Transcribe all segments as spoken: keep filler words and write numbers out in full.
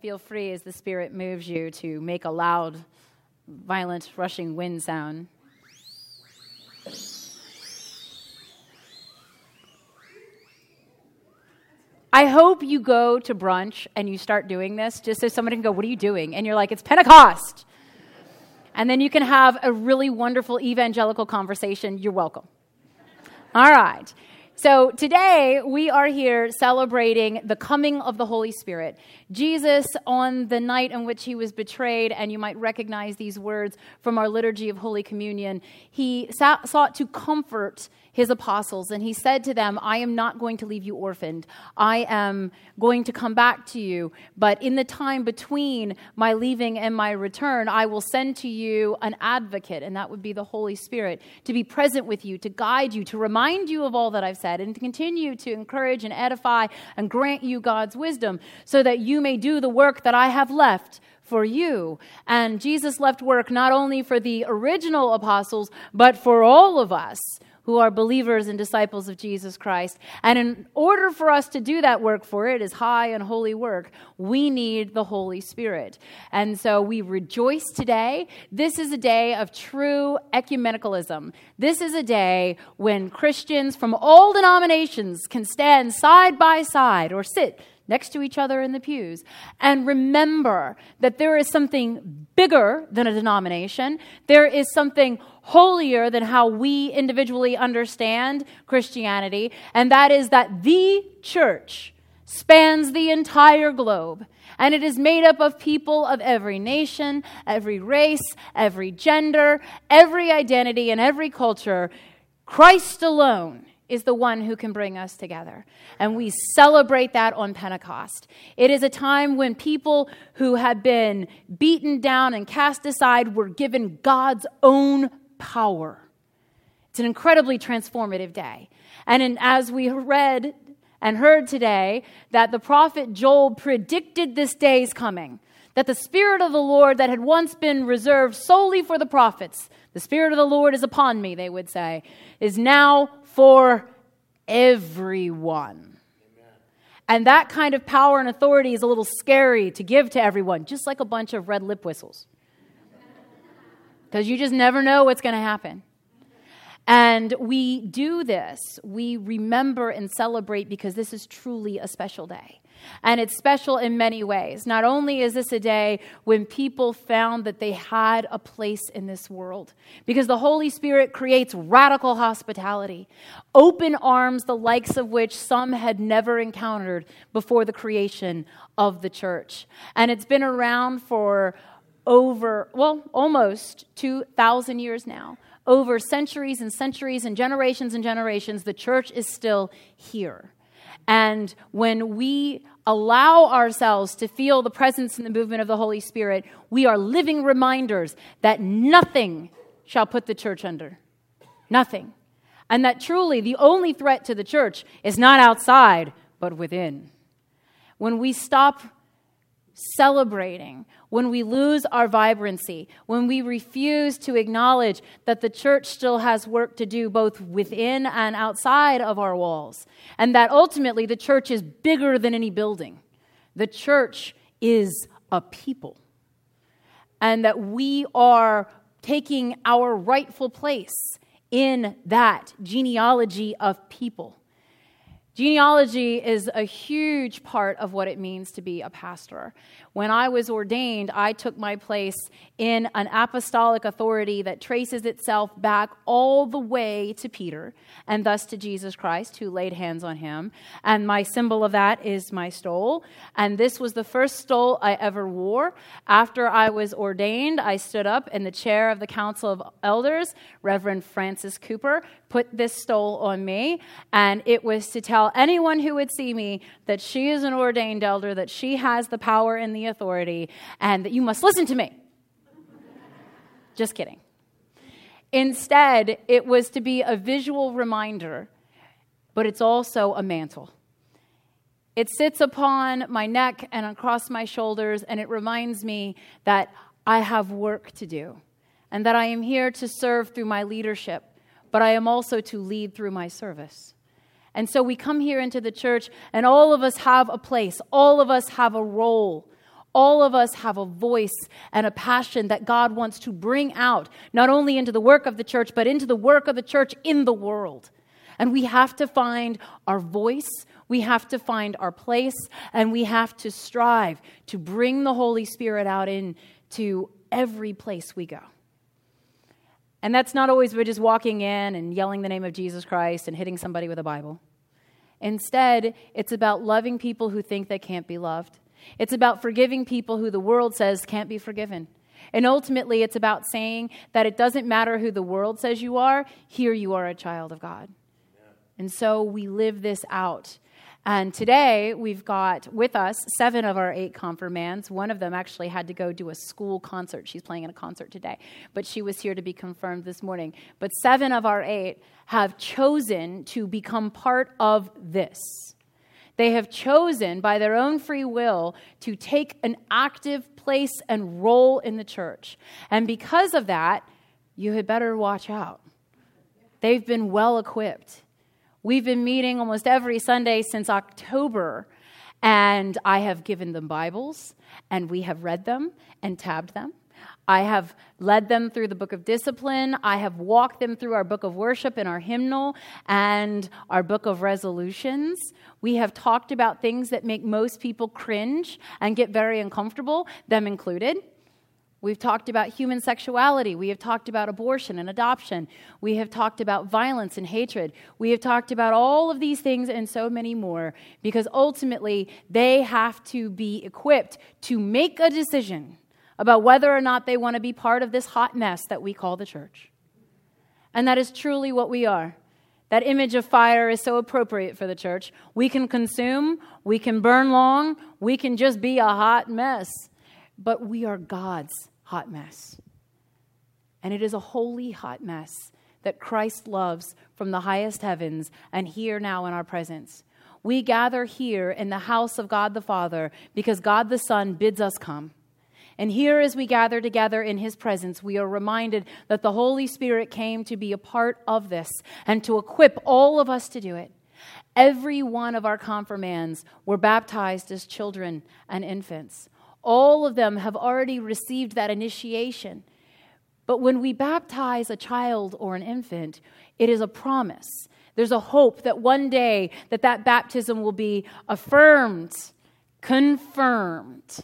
Feel free as the Spirit moves you to make a loud, violent, rushing wind sound. I hope you go to brunch and you start doing this just so somebody can go, "What are you doing?" And you're like, "It's Pentecost." And then you can have a really wonderful evangelical conversation. You're welcome. All right. So today we are here celebrating the coming of the Holy Spirit. Jesus, on the night in which he was betrayed, and you might recognize these words from our liturgy of Holy Communion, he sat, sought to comfort his apostles, and he said to them, "I am not going to leave you orphaned. I am going to come back to you, but in the time between my leaving and my return, I will send to you an advocate," and that would be the Holy Spirit, "to be present with you, to guide you, to remind you of all that I've said, and to continue to encourage and edify and grant you God's wisdom so that you may do the work that I have left for you." And Jesus left work not only for the original apostles, but for all of us who are believers and disciples of Jesus Christ. And in order for us to do that work, for it is high and holy work, we need the Holy Spirit. And so we rejoice today. This is a day of true ecumenicalism. This is a day when Christians from all denominations can stand side by side or sit next to each other in the pews, and remember that there is something bigger than a denomination. There is something holier than how we individually understand Christianity, and that is that the church spans the entire globe, and it is made up of people of every nation, every race, every gender, every identity, and every culture. Christ alone is the one who can bring us together. And we celebrate that on Pentecost. It is a time when people who had been beaten down and cast aside were given God's own power. It's an incredibly transformative day. And in, as we read and heard today, that the prophet Joel predicted this day's coming, that the Spirit of the Lord that had once been reserved solely for the prophets, "The Spirit of the Lord is upon me," they would say, is now for everyone. Amen. And that kind of power and authority is a little scary to give to everyone, just like a bunch of red lip whistles, because you just never know what's going to happen. And we do this, we remember and celebrate, because this is truly a special day. And it's special in many ways. Not only is this a day when people found that they had a place in this world, because the Holy Spirit creates radical hospitality, open arms the likes of which some had never encountered before the creation of the church. And it's been around for over, well, almost two thousand years now. Over centuries and centuries and generations and generations, the church is still here. And when we allow ourselves to feel the presence and the movement of the Holy Spirit, we are living reminders that nothing shall put the church under. Nothing. And that truly the only threat to the church is not outside, but within. When we stop celebrating, when we lose our vibrancy, when we refuse to acknowledge that the church still has work to do both within and outside of our walls, and that ultimately the church is bigger than any building. The church is a people, and that we are taking our rightful place in that genealogy of people. Genealogy is a huge part of what it means to be a pastor. When I was ordained, I took my place in an apostolic authority that traces itself back all the way to Peter, and thus to Jesus Christ, who laid hands on him. And my symbol of that is my stole. And this was the first stole I ever wore. After I was ordained, I stood up, and the chair of the Council of Elders, Reverend Francis Cooper, put this stole on me, and it was to tell anyone who would see me that she is an ordained elder, that she has the power and the authority, and that you must listen to me. Just kidding. Instead, it was to be a visual reminder, but it's also a mantle. It sits upon my neck and across my shoulders, and it reminds me that I have work to do and that I am here to serve through my leadership, but I am also to lead through my service. And so we come here into the church, and all of us have a place. All of us have a role. All of us have a voice and a passion that God wants to bring out, not only into the work of the church, but into the work of the church in the world. And we have to find our voice, we have to find our place, and we have to strive to bring the Holy Spirit out into every place we go. And that's not always by just walking in and yelling the name of Jesus Christ and hitting somebody with a Bible. Instead, it's about loving people who think they can't be loved. It's about forgiving people who the world says can't be forgiven. And ultimately, it's about saying that it doesn't matter who the world says you are, here you are a child of God. Yeah. And so we live this out. And today, we've got with us seven of our eight confirmands. One of them actually had to go do a school concert. She's playing in a concert today, but she was here to be confirmed this morning. But seven of our eight have chosen to become part of this. They have chosen by their own free will to take an active place and role in the church. And because of that, you had better watch out. They've been well equipped. We've been meeting almost every Sunday since October, and I have given them Bibles, and we have read them and tabbed them. I have led them through the Book of Discipline. I have walked them through our Book of Worship and our hymnal and our Book of Resolutions. We have talked about things that make most people cringe and get very uncomfortable, them included. We've talked about human sexuality. We have talked about abortion and adoption. We have talked about violence and hatred. We have talked about all of these things and so many more, because ultimately they have to be equipped to make a decision about whether or not they want to be part of this hot mess that we call the church. And that is truly what we are. That image of fire is so appropriate for the church. We can consume, we can burn long, we can just be a hot mess. But we are God's hot mess. And it is a holy hot mess that Christ loves from the highest heavens and here now in our presence. We gather here in the house of God the Father because God the Son bids us come. And here as we gather together in his presence, we are reminded that the Holy Spirit came to be a part of this and to equip all of us to do it. Every one of our confirmands were baptized as children and infants. All of them have already received that initiation. But when we baptize a child or an infant, it is a promise. There's a hope that one day that that baptism will be affirmed, confirmed,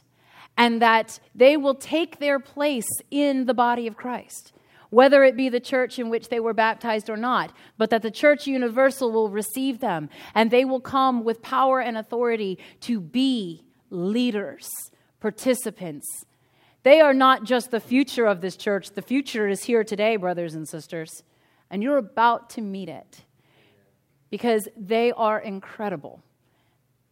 and that they will take their place in the body of Christ, whether it be the church in which they were baptized or not, but that the church universal will receive them, and they will come with power and authority to be leaders. Participants. They are not just the future of this church. The future is here today, brothers and sisters, and you're about to meet it because they are incredible.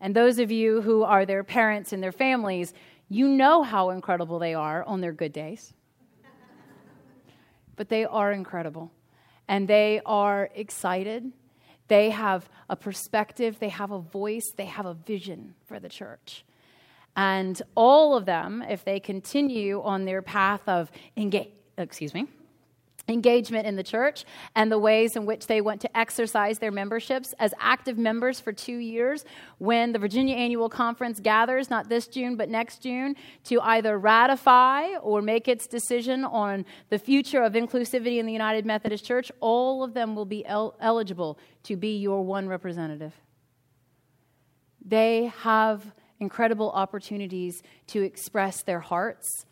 And those of you who are their parents and their families, you know how incredible they are on their good days. But they are incredible, and they are excited. They have a perspective. They have a voice. They have a vision for the church. And all of them, if they continue on their path of engage, excuse me, engagement in the church and the ways in which they want to exercise their memberships as active members for two years, when the Virginia Annual Conference gathers, not this June, but next June, to either ratify or make its decision on the future of inclusivity in the United Methodist Church, all of them will be el- eligible to be your one representative. They have incredible opportunities to express their hearts,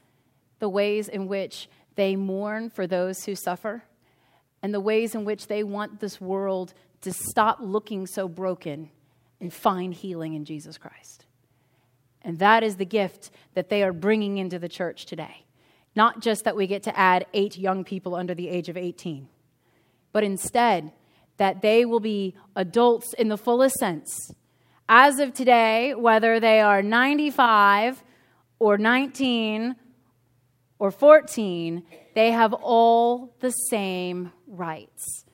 the ways in which they mourn for those who suffer, and the ways in which they want this world to stop looking so broken and find healing in Jesus Christ. And that is the gift that they are bringing into the church today. Not just that we get to add eight young people under the age of eighteen, but instead that they will be adults in the fullest sense. As of today, whether they are ninety-five or nineteen or fourteen, they have all the same rights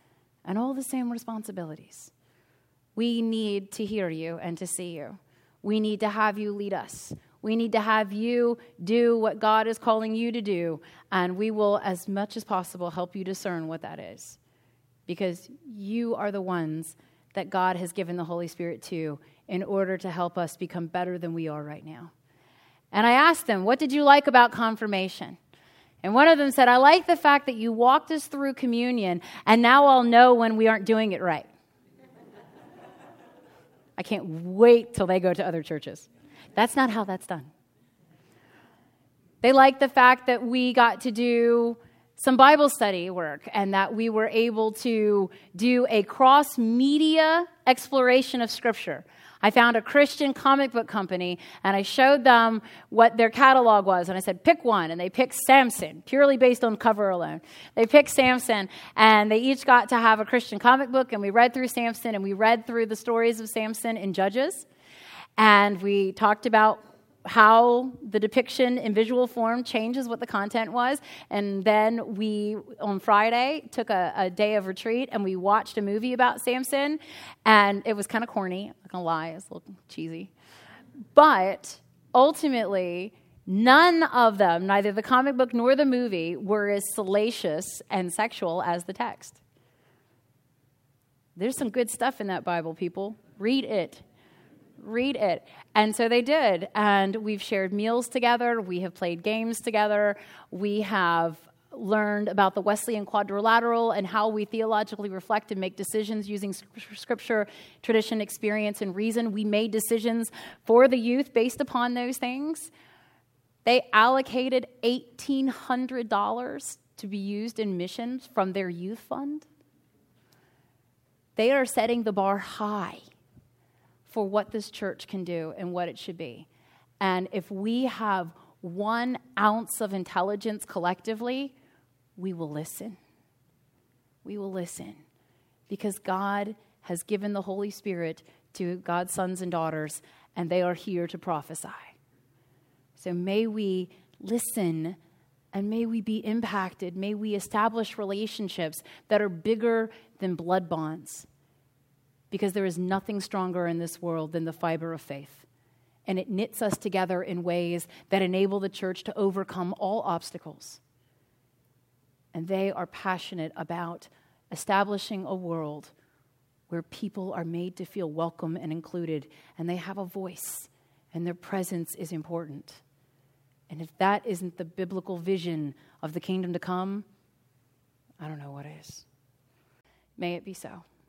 and all the same responsibilities. We need to hear you and to see you. We need to have you lead us. We need to have you do what God is calling you to do, and we will, as much as possible, help you discern what that is, because you are the ones that God has given the Holy Spirit to in order to help us become better than we are right now. And I asked them, what did you like about confirmation? And one of them said, I like the fact that you walked us through communion, and now I'll know when we aren't doing it right. I can't wait till they go to other churches. That's not how that's done. They liked the fact that we got to do some Bible study work and that we were able to do a cross-media exploration of Scripture. I found a Christian comic book company, and I showed them what their catalog was, and I said, pick one, and they picked Samson, purely based on cover alone. They picked Samson, and they each got to have a Christian comic book, and we read through Samson, and we read through the stories of Samson in Judges, and we talked about how the depiction in visual form changes what the content was. And then we, on Friday, took a, a day of retreat, and we watched a movie about Samson. And it was kind of corny. I'm not going to lie. It's a little cheesy. But ultimately, none of them, neither the comic book nor the movie, were as salacious and sexual as the text. There's some good stuff in that Bible, people. Read it. Read it. And so they did. And we've shared meals together. We have played games together. We have learned about the Wesleyan quadrilateral and how we theologically reflect and make decisions using Scripture, tradition, experience, and reason. We made decisions for the youth based upon those things. They allocated eighteen hundred dollars to be used in missions from their youth fund. They are setting the bar high for what this church can do and what it should be. And if we have one ounce of intelligence collectively, we will listen. We will listen. Because God has given the Holy Spirit to God's sons and daughters, and they are here to prophesy. So may we listen, and may we be impacted. May we establish relationships that are bigger than blood bonds. Because there is nothing stronger in this world than the fiber of faith. And it knits us together in ways that enable the church to overcome all obstacles. And they are passionate about establishing a world where people are made to feel welcome and included, and they have a voice, and their presence is important. And if that isn't the biblical vision of the kingdom to come, I don't know what is. May it be so.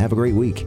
Have a great week.